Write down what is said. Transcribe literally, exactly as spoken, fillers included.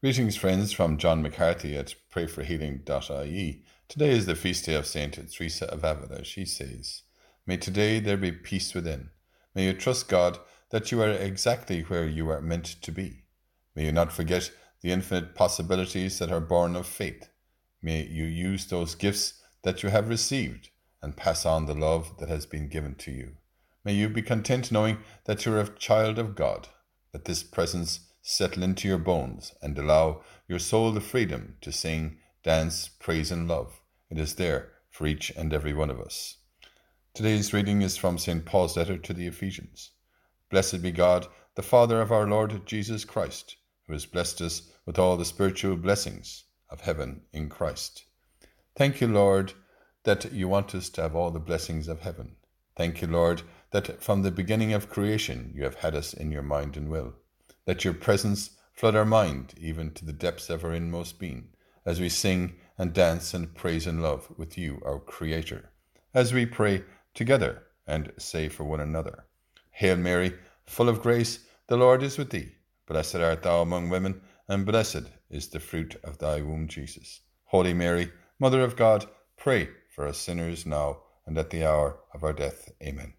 Greetings, friends, from John McCarthy at Pray For Healing dot I E. Today is the feast day of Saint Teresa of Avila. She says, "May today there be peace within. May you trust God that you are exactly where you are meant to be. May you not forget the infinite possibilities that are born of faith. May you use those gifts that you have received and pass on the love that has been given to you. May you be content knowing that you are a child of God, that this presence settle into your bones and allow your soul the freedom to sing, dance, praise and love. It is there for each and every one of us." Today's reading is from Saint Paul's letter to the Ephesians. "Blessed be God, the Father of our Lord Jesus Christ, who has blessed us with all the spiritual blessings of heaven in Christ." Thank you, Lord, that you want us to have all the blessings of heaven. Thank you, Lord, that from the beginning of creation you have had us in your mind and will. Let your presence flood our mind, even to the depths of our inmost being, as we sing and dance and praise and love with you, our Creator, as we pray together and say for one another, "Hail Mary, full of grace, the Lord is with thee. Blessed art thou among women, and blessed is the fruit of thy womb, Jesus. Holy Mary, Mother of God, pray for us sinners now and at the hour of our death. Amen."